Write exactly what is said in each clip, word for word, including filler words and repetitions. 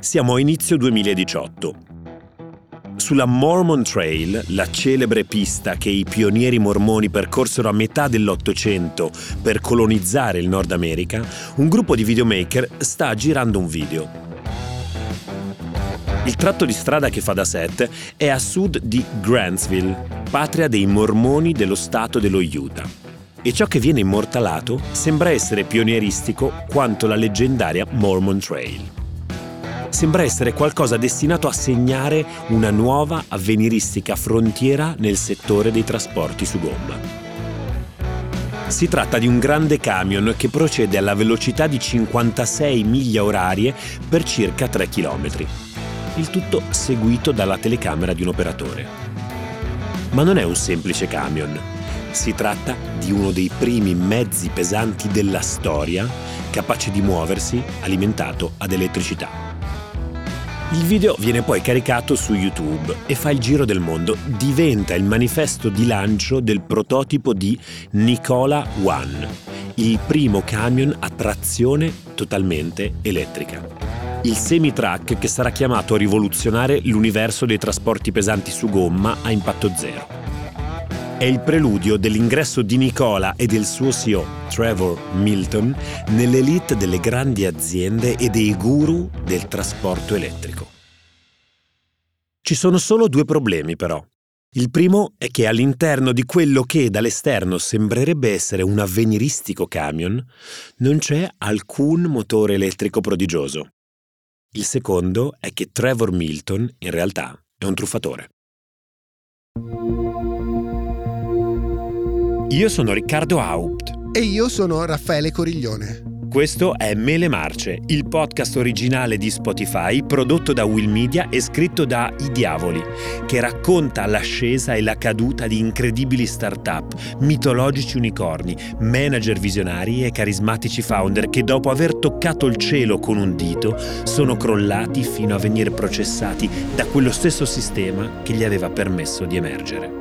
Siamo a inizio duemiladiciotto. Sulla Mormon Trail, la celebre pista che i pionieri mormoni percorsero a metà dell'Ottocento per colonizzare il Nord America, un gruppo di videomaker sta girando un video. Il tratto di strada che fa da set è a sud di Grantsville, patria dei mormoni dello stato dello Utah. E ciò che viene immortalato sembra essere pionieristico quanto la leggendaria Mormon Trail. Sembra essere qualcosa destinato a segnare una nuova avveniristica frontiera nel settore dei trasporti su gomma. Si tratta di un grande camion che procede alla velocità di cinquantasei miglia orarie per circa tre chilometri. Il tutto seguito dalla telecamera di un operatore. Ma non è un semplice camion. Si tratta di uno dei primi mezzi pesanti della storia, capace di muoversi alimentato ad elettricità. Il video viene poi caricato su YouTube e fa il giro del mondo. Diventa il manifesto di lancio del prototipo di Nikola One, il primo camion a trazione totalmente elettrica. Il semi-truck che sarà chiamato a rivoluzionare l'universo dei trasporti pesanti su gomma a impatto zero. È il preludio dell'ingresso di Nikola e del suo C E O, Trevor Milton, nell'elite delle grandi aziende e dei guru del trasporto elettrico. Ci sono solo due problemi, però. Il primo è che all'interno di quello che dall'esterno sembrerebbe essere un avveniristico camion, non c'è alcun motore elettrico prodigioso. Il secondo è che Trevor Milton, in realtà, è un truffatore. Io sono Riccardo Haupt. E io sono Raffaele Coriglione. Questo è Mele Marce, il podcast originale di Spotify prodotto da Will Media e scritto da I Diavoli, che racconta l'ascesa e la caduta di incredibili start-up, mitologici unicorni, manager visionari e carismatici founder che dopo aver toccato il cielo con un dito sono crollati fino a venire processati da quello stesso sistema che gli aveva permesso di emergere.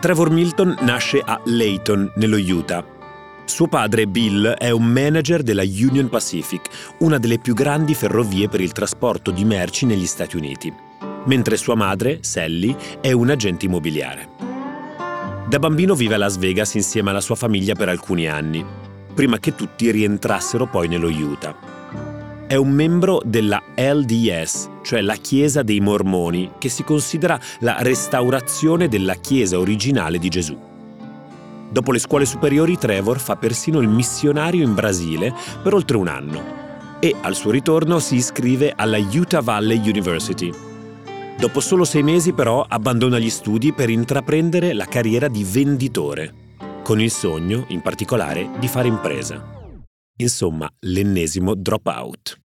Trevor Milton nasce a Layton, nello Utah. Suo padre, Bill, è un manager della Union Pacific, una delle più grandi ferrovie per il trasporto di merci negli Stati Uniti, mentre sua madre, Sally, è un agente immobiliare. Da bambino vive a Las Vegas insieme alla sua famiglia per alcuni anni, prima che tutti rientrassero poi nello Utah. È un membro della L D S, cioè la Chiesa dei Mormoni, che si considera la restaurazione della Chiesa originale di Gesù. Dopo le scuole superiori, Trevor fa persino il missionario in Brasile per oltre un anno e al suo ritorno si iscrive alla Utah Valley University. Dopo solo sei mesi, però, abbandona gli studi per intraprendere la carriera di venditore, con il sogno, in particolare, di fare impresa. Insomma, l'ennesimo dropout.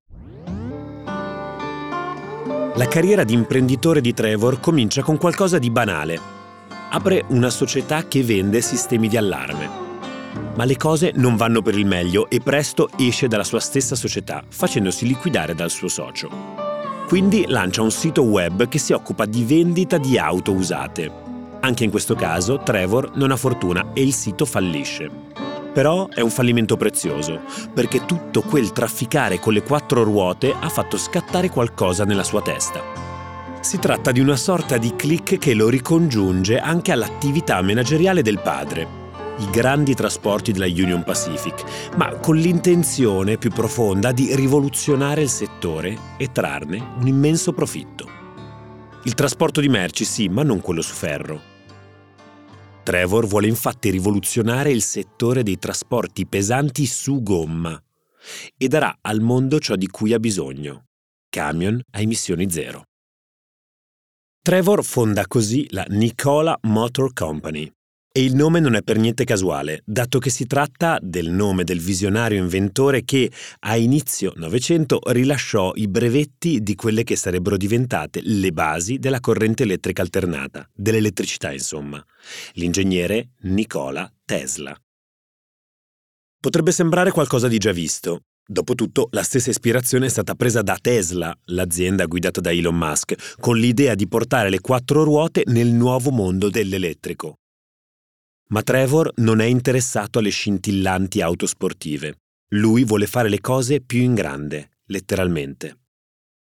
La carriera di imprenditore di Trevor comincia con qualcosa di banale. Apre una società che vende sistemi di allarme. Ma le cose non vanno per il meglio e presto esce dalla sua stessa società, facendosi liquidare dal suo socio. Quindi lancia un sito web che si occupa di vendita di auto usate. Anche in questo caso Trevor non ha fortuna e il sito fallisce. Però è un fallimento prezioso, perché tutto quel trafficare con le quattro ruote ha fatto scattare qualcosa nella sua testa. Si tratta di una sorta di click che lo ricongiunge anche all'attività manageriale del padre, i grandi trasporti della Union Pacific, ma con l'intenzione più profonda di rivoluzionare il settore e trarne un immenso profitto. Il trasporto di merci sì, ma non quello su ferro. Trevor vuole infatti rivoluzionare il settore dei trasporti pesanti su gomma e darà al mondo ciò di cui ha bisogno: camion a emissioni zero. Trevor fonda così la Nikola Motor Company. E il nome non è per niente casuale, dato che si tratta del nome del visionario inventore che, a inizio Novecento, rilasciò i brevetti di quelle che sarebbero diventate le basi della corrente elettrica alternata, dell'elettricità insomma, l'ingegnere Nikola Tesla. Potrebbe sembrare qualcosa di già visto, Dopotutto, la stessa ispirazione è stata presa da Tesla, l'azienda guidata da Elon Musk, con l'idea di portare le quattro ruote nel nuovo mondo dell'elettrico. Ma Trevor non è interessato alle scintillanti auto sportive. Lui vuole fare le cose più in grande, letteralmente.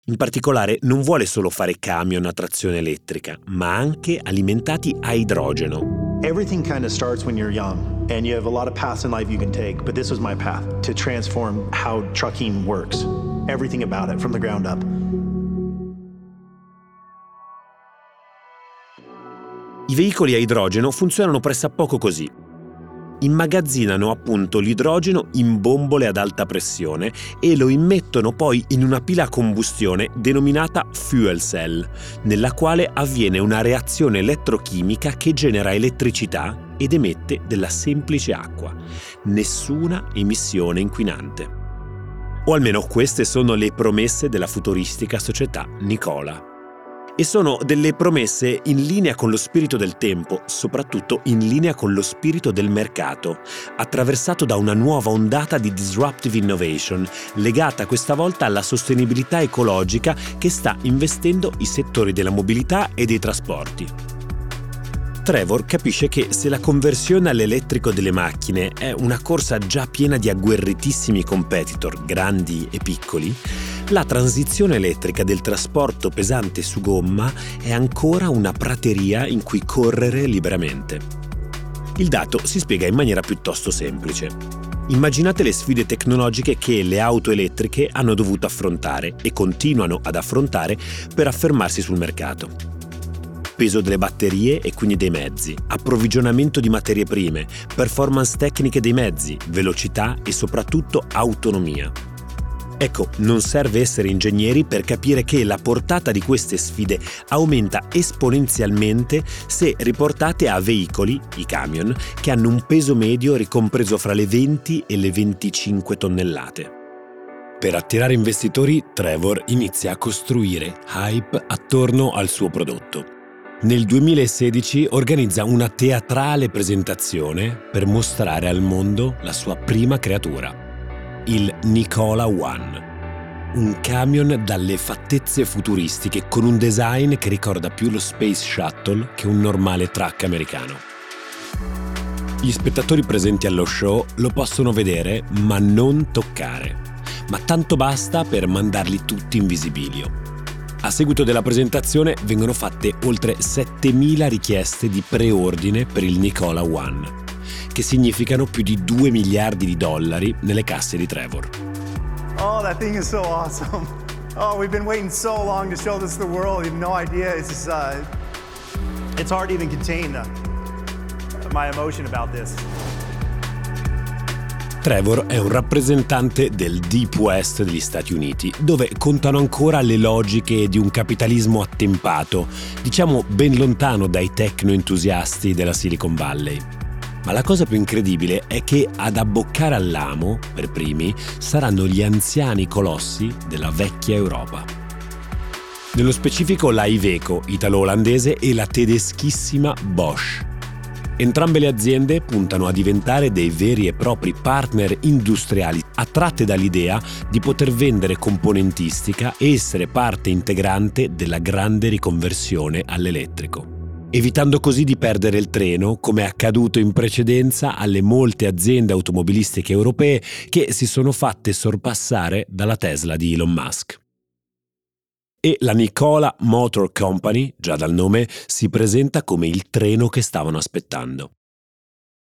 In particolare, non vuole solo fare camion a trazione elettrica, ma anche alimentati a idrogeno. Everything kind of starts when you're young and you have a lot of paths in life you can take, but this was my path to transform how trucking works. Everything about it from the ground up. I veicoli a idrogeno funzionano pressappoco così. Immagazzinano appunto l'idrogeno in bombole ad alta pressione e lo immettono poi in una pila a combustione denominata fuel cell, nella quale avviene una reazione elettrochimica che genera elettricità ed emette della semplice acqua. Nessuna emissione inquinante. O almeno queste sono le promesse della futuristica società Nikola. E sono delle promesse in linea con lo spirito del tempo, soprattutto in linea con lo spirito del mercato, attraversato da una nuova ondata di disruptive innovation, legata questa volta alla sostenibilità ecologica che sta investendo i settori della mobilità e dei trasporti. Trevor capisce che se la conversione all'elettrico delle macchine è una corsa già piena di agguerritissimi competitor, grandi e piccoli, la transizione elettrica del trasporto pesante su gomma è ancora una prateria in cui correre liberamente. Il dato si spiega in maniera piuttosto semplice. Immaginate le sfide tecnologiche che le auto elettriche hanno dovuto affrontare e continuano ad affrontare per affermarsi sul mercato. Peso delle batterie e quindi dei mezzi, approvvigionamento di materie prime, performance tecniche dei mezzi, velocità e soprattutto autonomia. Ecco, non serve essere ingegneri per capire che la portata di queste sfide aumenta esponenzialmente se riportate a veicoli, i camion, che hanno un peso medio ricompreso fra le venti e le venticinque tonnellate. Per attirare investitori, Trevor inizia a costruire hype attorno al suo prodotto. Nel duemilasedici organizza una teatrale presentazione per mostrare al mondo la sua prima creatura. Il Nikola One, un camion dalle fattezze futuristiche con un design che ricorda più lo Space Shuttle che un normale truck americano. Gli spettatori presenti allo show lo possono vedere ma non toccare, ma tanto basta per mandarli tutti in visibilio. A seguito della presentazione vengono fatte oltre settemila richieste di preordine per il Nikola One, che significano più di due miliardi di dollari nelle casse di Trevor. Oh, that thing is so awesome. Oh, we've been waiting so long to show this to the world. You have no idea. It's just, uh, it's hard to even contain uh, my emotion about this. Trevor è un rappresentante del Deep West degli Stati Uniti, dove contano ancora le logiche di un capitalismo attempato, diciamo ben lontano dai tecno-entusiasti della Silicon Valley. Ma la cosa più incredibile è che ad abboccare all'amo, per primi, saranno gli anziani colossi della vecchia Europa. Nello specifico la Iveco, italo-olandese, e la tedeschissima Bosch. Entrambe le aziende puntano a diventare dei veri e propri partner industriali, attratte dall'idea di poter vendere componentistica e essere parte integrante della grande riconversione all'elettrico, evitando così di perdere il treno, come è accaduto in precedenza alle molte aziende automobilistiche europee che si sono fatte sorpassare dalla Tesla di Elon Musk. E la Nikola Motor Company, già dal nome, si presenta come il treno che stavano aspettando.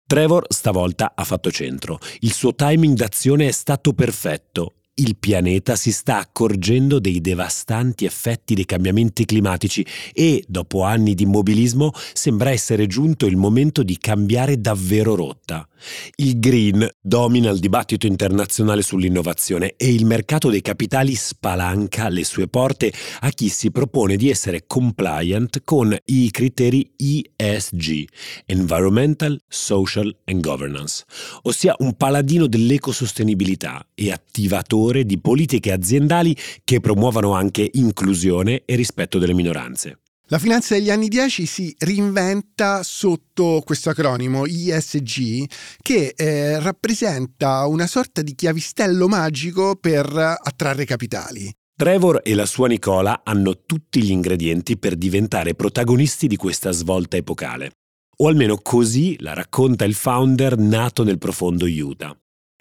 Trevor stavolta ha fatto centro. Il suo timing d'azione è stato perfetto. Il pianeta si sta accorgendo dei devastanti effetti dei cambiamenti climatici e, dopo anni di immobilismo, sembra essere giunto il momento di cambiare davvero rotta. Il green domina il dibattito internazionale sull'innovazione e il mercato dei capitali spalanca le sue porte a chi si propone di essere compliant con i criteri E S G, Environmental, Social and Governance, ossia un paladino dell'ecosostenibilità e attivatore di politiche aziendali che promuovano anche inclusione e rispetto delle minoranze. La finanza degli anni dieci si reinventa sotto questo acronimo E S G, che eh, rappresenta una sorta di chiavistello magico per attrarre capitali. Trevor e la sua Nikola hanno tutti gli ingredienti per diventare protagonisti di questa svolta epocale. O almeno così la racconta il founder nato nel profondo Utah.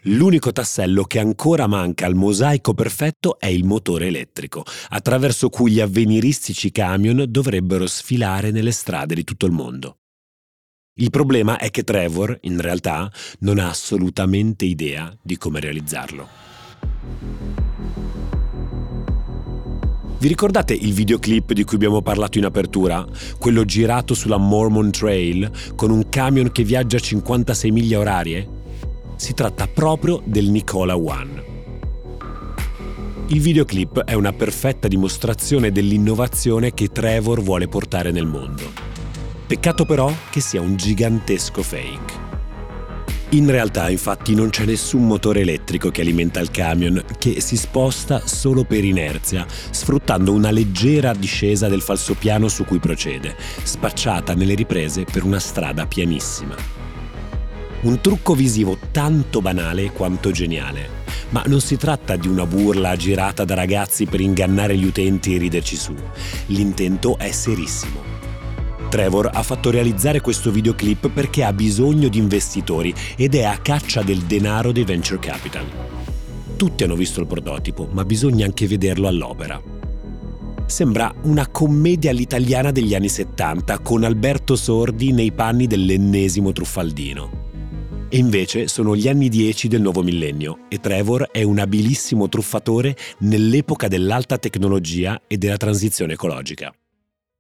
L'unico tassello che ancora manca al mosaico perfetto è il motore elettrico, attraverso cui gli avveniristici camion dovrebbero sfilare nelle strade di tutto il mondo. Il problema è che Trevor, in realtà, non ha assolutamente idea di come realizzarlo. Vi ricordate il videoclip di cui abbiamo parlato in apertura? Quello girato sulla Mormon Trail, con un camion che viaggia a cinquantasei miglia orarie? Si tratta proprio del Nikola One. Il videoclip è una perfetta dimostrazione dell'innovazione che Trevor vuole portare nel mondo. Peccato però che sia un gigantesco fake. In realtà, infatti, non c'è nessun motore elettrico che alimenta il camion, che si sposta solo per inerzia, sfruttando una leggera discesa del falsopiano su cui procede, spacciata nelle riprese per una strada pianissima. Un trucco visivo tanto banale quanto geniale. Ma non si tratta di una burla girata da ragazzi per ingannare gli utenti e riderci su. L'intento è serissimo. Trevor ha fatto realizzare questo videoclip perché ha bisogno di investitori ed è a caccia del denaro dei venture capital. Tutti hanno visto il prototipo, ma bisogna anche vederlo all'opera. Sembra una commedia all'italiana degli anni settanta, con Alberto Sordi nei panni dell'ennesimo truffaldino. E invece sono gli anni dieci del nuovo millennio e Trevor è un abilissimo truffatore nell'epoca dell'alta tecnologia e della transizione ecologica.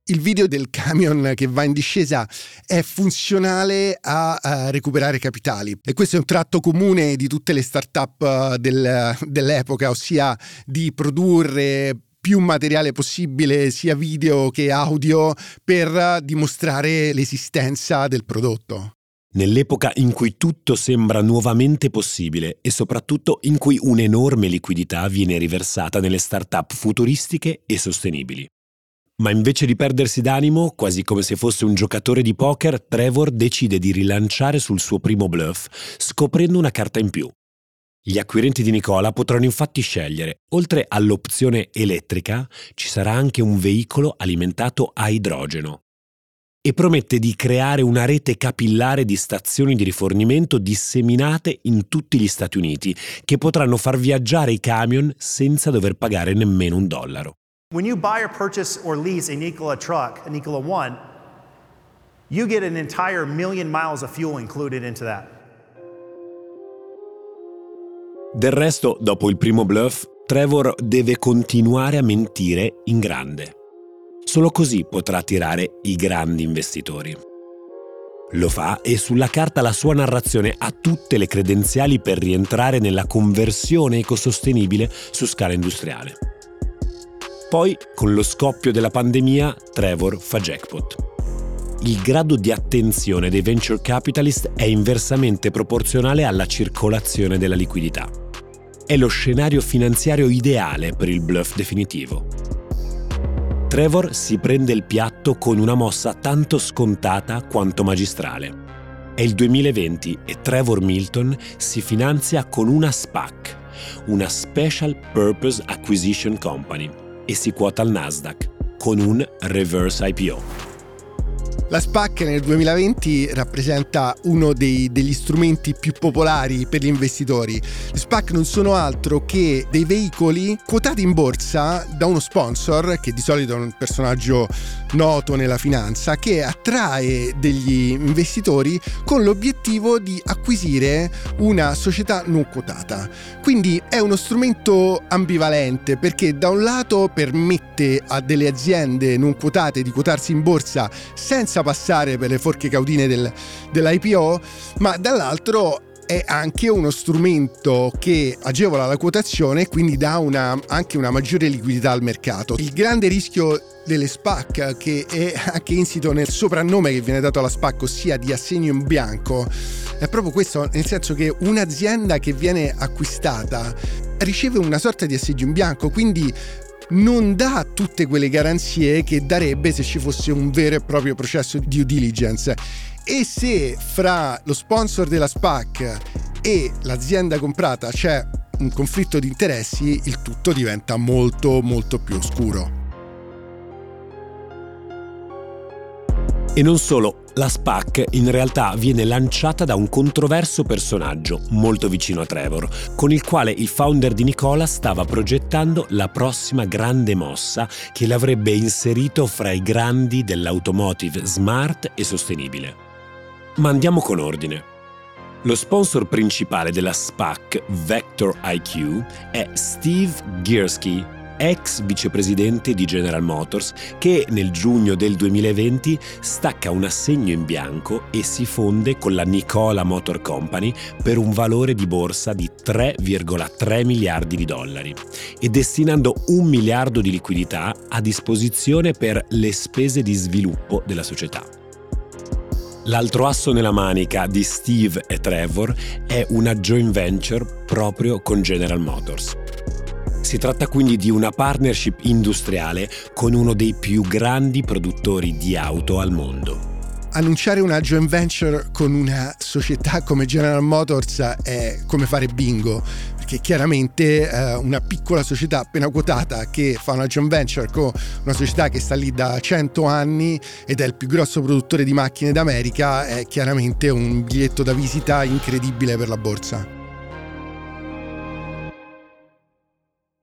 Il video del camion che va in discesa è funzionale a, a recuperare capitali e questo è un tratto comune di tutte le start-up del, dell'epoca, ossia di produrre più materiale possibile, sia video che audio, per dimostrare l'esistenza del prodotto. Nell'epoca in cui tutto sembra nuovamente possibile e soprattutto in cui un'enorme liquidità viene riversata nelle start-up futuristiche e sostenibili. Ma invece di perdersi d'animo, quasi come se fosse un giocatore di poker, Trevor decide di rilanciare sul suo primo bluff, scoprendo una carta in più. Gli acquirenti di Nikola potranno infatti scegliere, oltre all'opzione elettrica, ci sarà anche un veicolo alimentato a idrogeno. E promette di creare una rete capillare di stazioni di rifornimento disseminate in tutti gli Stati Uniti, che potranno far viaggiare i camion senza dover pagare nemmeno un dollaro. When you buy or purchase or lease a Nikola truck, a Nikola One, you get an entire million miles of fuel included into that. Del resto, dopo il primo bluff, Trevor deve continuare a mentire in grande. Solo così potrà attirare i grandi investitori. Lo fa e sulla carta la sua narrazione ha tutte le credenziali per rientrare nella conversione ecosostenibile su scala industriale. Poi, con lo scoppio della pandemia, Trevor fa jackpot. Il grado di attenzione dei venture capitalist è inversamente proporzionale alla circolazione della liquidità. È lo scenario finanziario ideale per il bluff definitivo. Trevor si prende il piatto con una mossa tanto scontata quanto magistrale. È il duemilaventi e Trevor Milton si finanzia con una SPAC, una Special Purpose Acquisition Company, e si quota al Nasdaq con un reverse I P O. La SPAC nel duemilaventi rappresenta uno dei, degli strumenti più popolari per gli investitori. Le SPAC non sono altro che dei veicoli quotati in borsa da uno sponsor, che di solito è un personaggio noto nella finanza, che attrae degli investitori con l'obiettivo di acquisire una società non quotata. Quindi è uno strumento ambivalente, perché da un lato permette a delle aziende non quotate di quotarsi in borsa senza passare per le forche caudine del, dell'I P O, ma dall'altro è anche uno strumento che agevola la quotazione e quindi dà una, anche una maggiore liquidità al mercato. Il grande rischio delle SPAC, che è anche insito nel soprannome che viene dato alla SPAC, ossia di assegno in bianco, è proprio questo, nel senso che un'azienda che viene acquistata riceve una sorta di assegno in bianco, quindi non dà tutte quelle garanzie che darebbe se ci fosse un vero e proprio processo di due diligence. E se fra lo sponsor della SPAC e l'azienda comprata c'è un conflitto di interessi, il tutto diventa molto molto più oscuro. E non solo, la SPAC in realtà viene lanciata da un controverso personaggio, molto vicino a Trevor, con il quale il founder di Nikola stava progettando la prossima grande mossa che l'avrebbe inserito fra i grandi dell'automotive smart e sostenibile. Ma andiamo con ordine. Lo sponsor principale della SPAC, Vector I Q, è Steve Gierski, ex vicepresidente di General Motors, che nel giugno del duemilaventi stacca un assegno in bianco e si fonde con la Nikola Motor Company per un valore di borsa di tre virgola tre miliardi di dollari e destinando un miliardo di liquidità a disposizione per le spese di sviluppo della società. L'altro asso nella manica di Steve e Trevor è una joint venture proprio con General Motors. Si tratta quindi di una partnership industriale con uno dei più grandi produttori di auto al mondo. Annunciare una joint venture con una società come General Motors è come fare bingo, perché chiaramente eh, una piccola società appena quotata che fa una joint venture con una società che sta lì da cento anni ed è il più grosso produttore di macchine d'America è chiaramente un biglietto da visita incredibile per la borsa.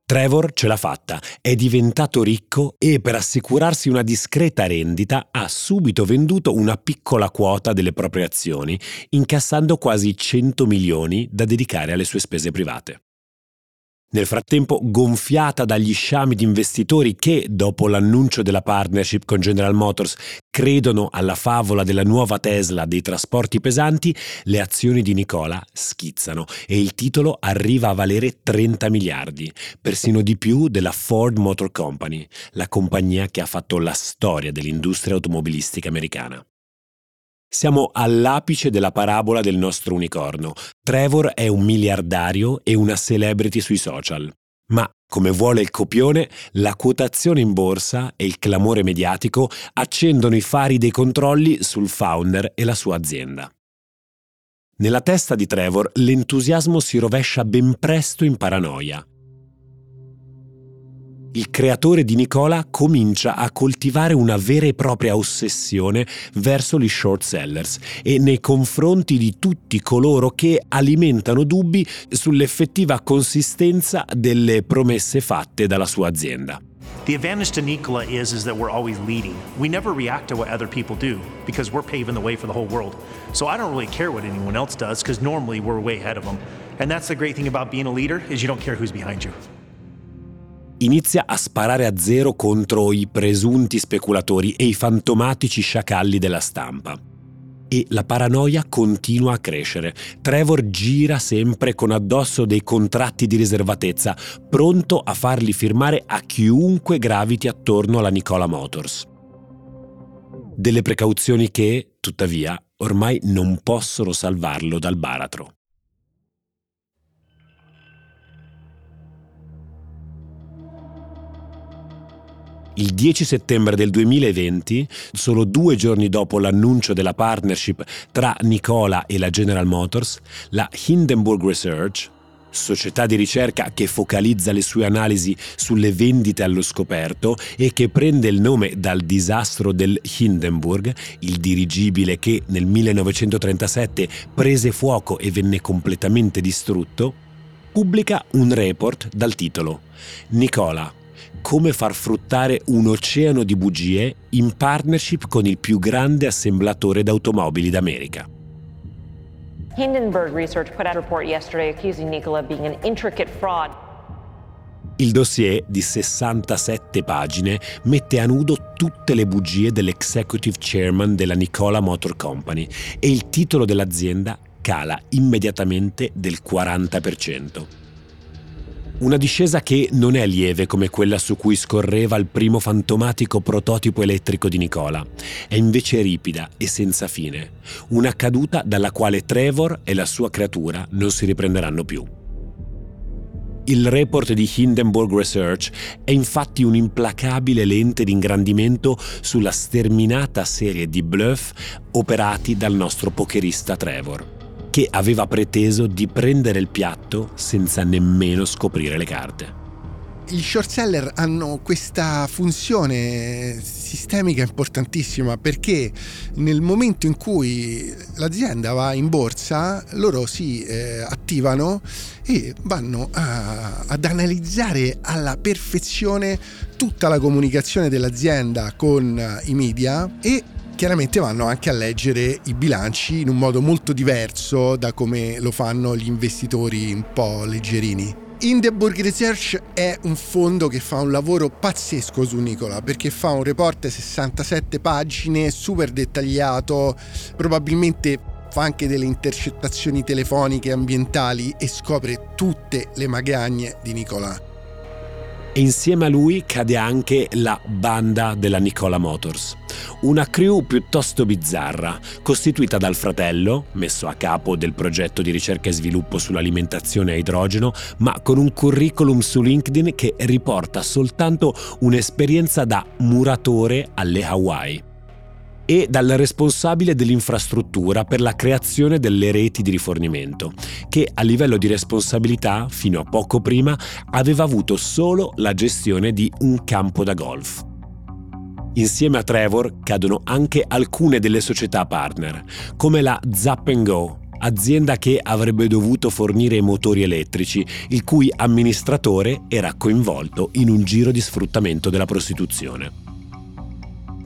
Trevor ce l'ha fatta, è diventato ricco e per assicurarsi una discreta rendita ha subito venduto una piccola quota delle proprie azioni, incassando quasi cento milioni da dedicare alle sue spese private. Nel frattempo, gonfiata dagli sciami di investitori che, dopo l'annuncio della partnership con General Motors, credono alla favola della nuova Tesla dei trasporti pesanti, le azioni di Nikola schizzano e il titolo arriva a valere trenta miliardi, persino di più della Ford Motor Company, la compagnia che ha fatto la storia dell'industria automobilistica americana. Siamo all'apice della parabola del nostro unicorno. Trevor è un miliardario e una celebrity sui social. Ma, come vuole il copione, la quotazione in borsa e il clamore mediatico accendono i fari dei controlli sul founder e la sua azienda. Nella testa di Trevor l'entusiasmo si rovescia ben presto in paranoia. Il creatore di Nikola comincia a coltivare una vera e propria ossessione verso gli short sellers e nei confronti di tutti coloro che alimentano dubbi sull'effettiva consistenza delle promesse fatte dalla sua azienda. The advantage to Nikola is is that we're always leading. We never react to what other people do because we're paving the way for the whole world. So I don't really care what anyone else does because normally we're way ahead of them. And that's the great thing about being a leader is you don't care who's behind you. Inizia a sparare a zero contro i presunti speculatori e i fantomatici sciacalli della stampa. E la paranoia continua a crescere. Trevor gira sempre con addosso dei contratti di riservatezza, pronto a farli firmare a chiunque graviti attorno alla Nikola Motors. Delle precauzioni che, tuttavia, ormai non possono salvarlo dal baratro. Il dieci settembre del duemilaventi, solo due giorni dopo l'annuncio della partnership tra Nikola e la General Motors, la Hindenburg Research, società di ricerca che focalizza le sue analisi sulle vendite allo scoperto e che prende il nome dal disastro del Hindenburg, il dirigibile che nel millenovecentotrentasette prese fuoco e venne completamente distrutto, pubblica un report dal titolo «Nikola, come far fruttare un oceano di bugie in partnership con il più grande assemblatore d'automobili d'America». Hindenburg Research put out a report yesterday accusing Nikola being an intricate fraud. Il dossier di sessantasette pagine mette a nudo tutte le bugie dell'executive chairman della Nikola Motor Company e il titolo dell'azienda cala immediatamente del quaranta per cento. Una discesa che non è lieve come quella su cui scorreva il primo fantomatico prototipo elettrico di Nikola. È invece ripida e senza fine. Una caduta dalla quale Trevor e la sua creatura non si riprenderanno più. Il report di Hindenburg Research è infatti un'implacabile lente di ingrandimento sulla sterminata serie di bluff operati dal nostro pokerista Trevor, che aveva preteso di prendere il piatto senza nemmeno scoprire le carte. Gli short seller hanno questa funzione sistemica importantissima, perché nel momento in cui l'azienda va in borsa loro si eh, attivano e vanno a, ad analizzare alla perfezione tutta la comunicazione dell'azienda con i media e chiaramente vanno anche a leggere i bilanci in un modo molto diverso da come lo fanno gli investitori un po' leggerini. Hindenburg Research è un fondo che fa un lavoro pazzesco su Nikola, perché fa un report di sessantasette pagine, super dettagliato, probabilmente fa anche delle intercettazioni telefoniche ambientali e scopre tutte le magagne di Nikola. E insieme a lui cade anche la banda della Nikola Motors, una crew piuttosto bizzarra, costituita dal fratello, messo a capo del progetto di ricerca e sviluppo sull'alimentazione a idrogeno, ma con un curriculum su LinkedIn che riporta soltanto un'esperienza da muratore alle Hawaii, e dal responsabile dell'infrastruttura per la creazione delle reti di rifornimento, che a livello di responsabilità, fino a poco prima, aveva avuto solo la gestione di un campo da golf. Insieme a Trevor cadono anche alcune delle società partner, come la Zap and Go, azienda che avrebbe dovuto fornire motori elettrici, il cui amministratore era coinvolto in un giro di sfruttamento della prostituzione,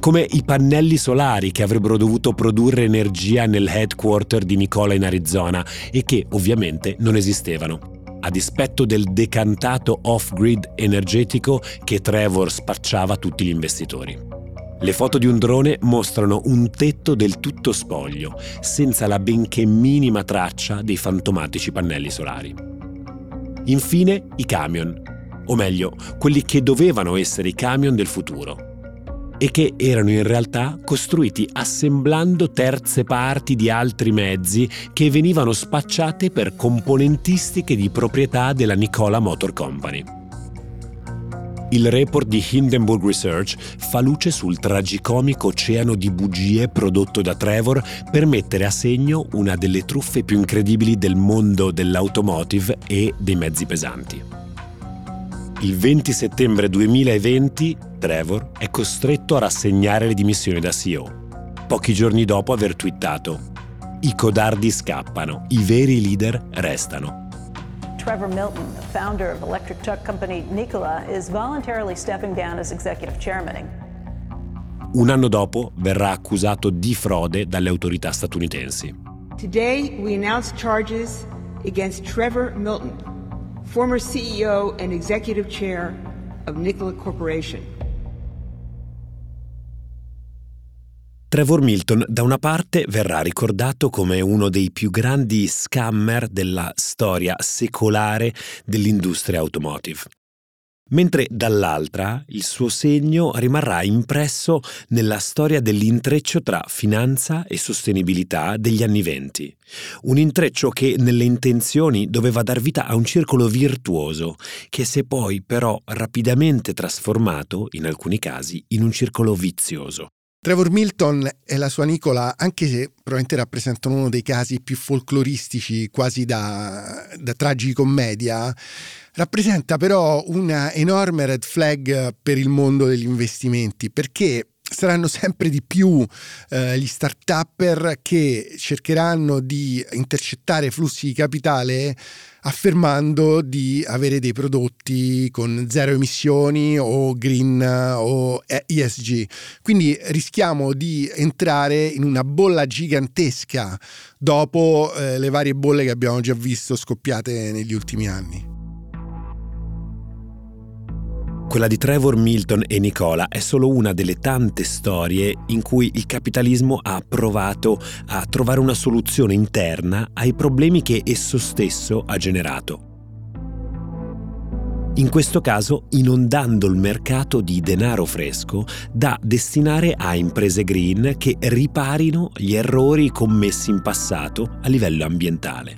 come i pannelli solari che avrebbero dovuto produrre energia nel headquarter di Nikola in Arizona e che ovviamente non esistevano, a dispetto del decantato off-grid energetico che Trevor spacciava a tutti gli investitori. Le foto di un drone mostrano un tetto del tutto spoglio, senza la benché minima traccia dei fantomatici pannelli solari. Infine i camion, o meglio, quelli che dovevano essere i camion del futuro, e che erano in realtà costruiti assemblando terze parti di altri mezzi che venivano spacciate per componentistiche di proprietà della Nikola Motor Company. Il report di Hindenburg Research fa luce sul tragicomico oceano di bugie prodotto da Trevor per mettere a segno una delle truffe più incredibili del mondo dell'automotive e dei mezzi pesanti. Il venti settembre duemilaventi Trevor è costretto a rassegnare le dimissioni da C E O, pochi giorni dopo aver twittato: "I codardi scappano, i veri leader restano". Trevor Milton, founder of electric truck company Nikola, is voluntarily stepping down as executive chairman. Un anno dopo verrà accusato di frode dalle autorità statunitensi. Today we announce charges against Trevor Milton, former C E O and executive chair of Nikola Corporation. Trevor Milton, da una parte, verrà ricordato come uno dei più grandi scammer della storia secolare dell'industria automotive, mentre dall'altra il suo segno rimarrà impresso nella storia dell'intreccio tra finanza e sostenibilità degli anni venti. Un intreccio che nelle intenzioni doveva dar vita a un circolo virtuoso, che si è poi però rapidamente trasformato, in alcuni casi, in un circolo vizioso. Trevor Milton e la sua Nikola, anche se probabilmente rappresentano uno dei casi più folcloristici, quasi da, da tragicommedia, rappresenta però una enorme red flag per il mondo degli investimenti, perché saranno sempre di più eh, gli start-upper che cercheranno di intercettare flussi di capitale affermando di avere dei prodotti con zero emissioni o green o E S G. Quindi rischiamo di entrare in una bolla gigantesca dopo eh, le varie bolle che abbiamo già visto scoppiate negli ultimi anni. Quella di Trevor Milton e Nikola è solo una delle tante storie in cui il capitalismo ha provato a trovare una soluzione interna ai problemi che esso stesso ha generato. In questo caso inondando il mercato di denaro fresco da destinare a imprese green che riparino gli errori commessi in passato a livello ambientale.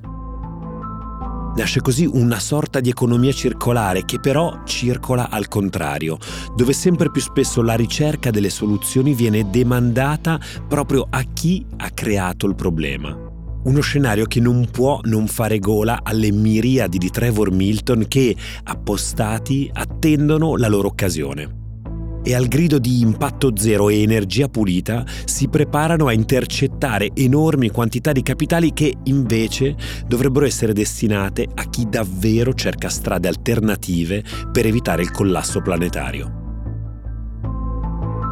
Nasce così una sorta di economia circolare che però circola al contrario, dove sempre più spesso la ricerca delle soluzioni viene demandata proprio a chi ha creato il problema. Uno scenario che non può non fare gola alle miriadi di Trevor Milton che, appostati, attendono la loro occasione. E al grido di impatto zero e energia pulita si preparano a intercettare enormi quantità di capitali che invece dovrebbero essere destinate a chi davvero cerca strade alternative per evitare il collasso planetario.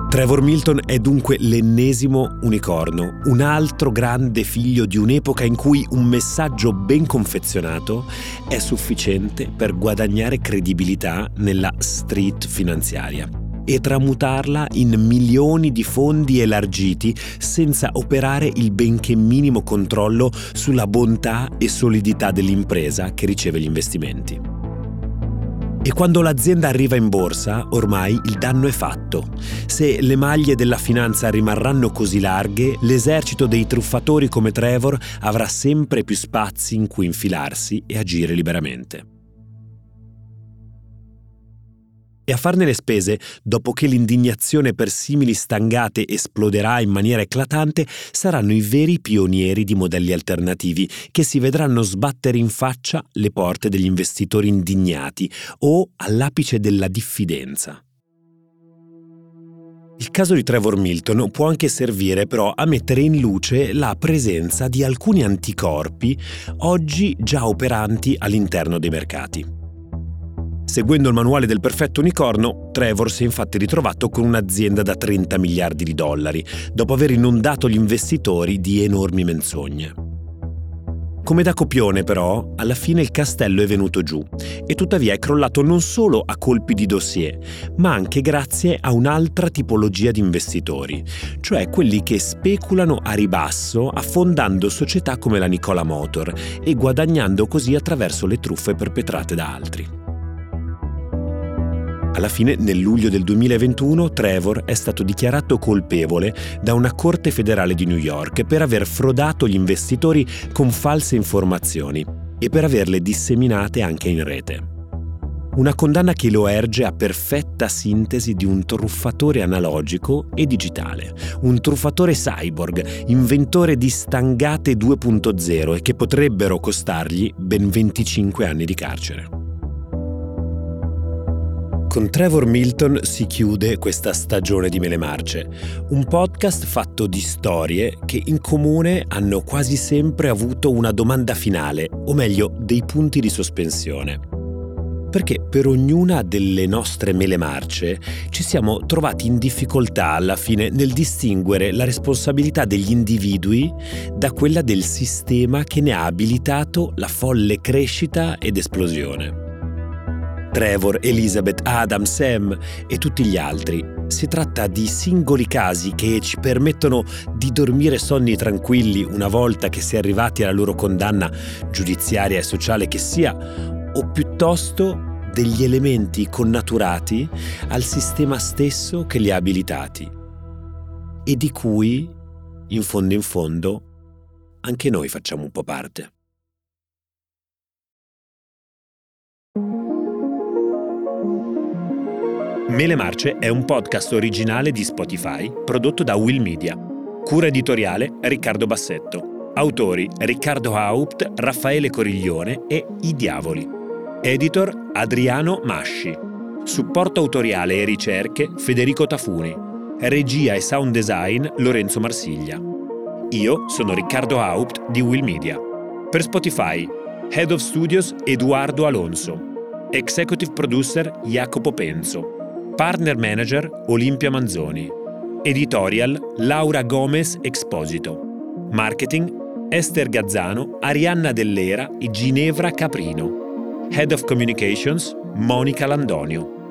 Trevor Milton è dunque l'ennesimo unicorno, un altro grande figlio di un'epoca in cui un messaggio ben confezionato è sufficiente per guadagnare credibilità nella street finanziaria e tramutarla in milioni di fondi elargiti senza operare il benché minimo controllo sulla bontà e solidità dell'impresa che riceve gli investimenti. E quando l'azienda arriva in borsa, ormai il danno è fatto. Se le maglie della finanza rimarranno così larghe, l'esercito dei truffatori come Trevor avrà sempre più spazi in cui infilarsi e agire liberamente. E a farne le spese, dopo che l'indignazione per simili stangate esploderà in maniera eclatante, saranno i veri pionieri di modelli alternativi che si vedranno sbattere in faccia le porte degli investitori indignati o all'apice della diffidenza. Il caso di Trevor Milton può anche servire però a mettere in luce la presenza di alcuni anticorpi oggi già operanti all'interno dei mercati. Seguendo il manuale del perfetto unicorno, Trevor si è infatti ritrovato con un'azienda da trenta miliardi di dollari, dopo aver inondato gli investitori di enormi menzogne. Come da copione, però, alla fine il castello è venuto giù e tuttavia è crollato non solo a colpi di dossier, ma anche grazie a un'altra tipologia di investitori, cioè quelli che speculano a ribasso affondando società come la Nikola Motor e guadagnando così attraverso le truffe perpetrate da altri. Alla fine, nel luglio del duemilaventuno, Trevor è stato dichiarato colpevole da una corte federale di New York per aver frodato gli investitori con false informazioni e per averle disseminate anche in rete. Una condanna che lo erge a perfetta sintesi di un truffatore analogico e digitale, un truffatore cyborg, inventore di stangate due punto zero e che potrebbero costargli ben venticinque anni di carcere. Con Trevor Milton si chiude questa stagione di Mele Marce, un podcast fatto di storie che in comune hanno quasi sempre avuto una domanda finale, o meglio, dei punti di sospensione. Perché per ognuna delle nostre Mele Marce ci siamo trovati in difficoltà alla fine nel distinguere la responsabilità degli individui da quella del sistema che ne ha abilitato la folle crescita ed esplosione. Trevor, Elizabeth, Adam, Sam e tutti gli altri. Si tratta di singoli casi che ci permettono di dormire sonni tranquilli una volta che si è arrivati alla loro condanna giudiziaria e sociale che sia, o piuttosto degli elementi connaturati al sistema stesso che li ha abilitati e di cui, in fondo in fondo, anche noi facciamo un po' parte. Mele Marce è un podcast originale di Spotify prodotto da Will Media. Cura editoriale Riccardo Bassetto. Autori Riccardo Haupt, Raffaele Coriglione e I Diavoli. Editor Adriano Masci. Supporto autoriale e ricerche Federico Tafuni. Regia e sound design Lorenzo Marsiglia. Io sono Riccardo Haupt di Will Media. Per Spotify, Head of Studios Eduardo Alonso. Executive Producer Jacopo Penzo. Partner Manager Olimpia Manzoni. Editorial Laura Gomez Exposito. Marketing Esther Gazzano, Arianna Dell'Era e Ginevra Caprino. Head of Communications Monica Landonio.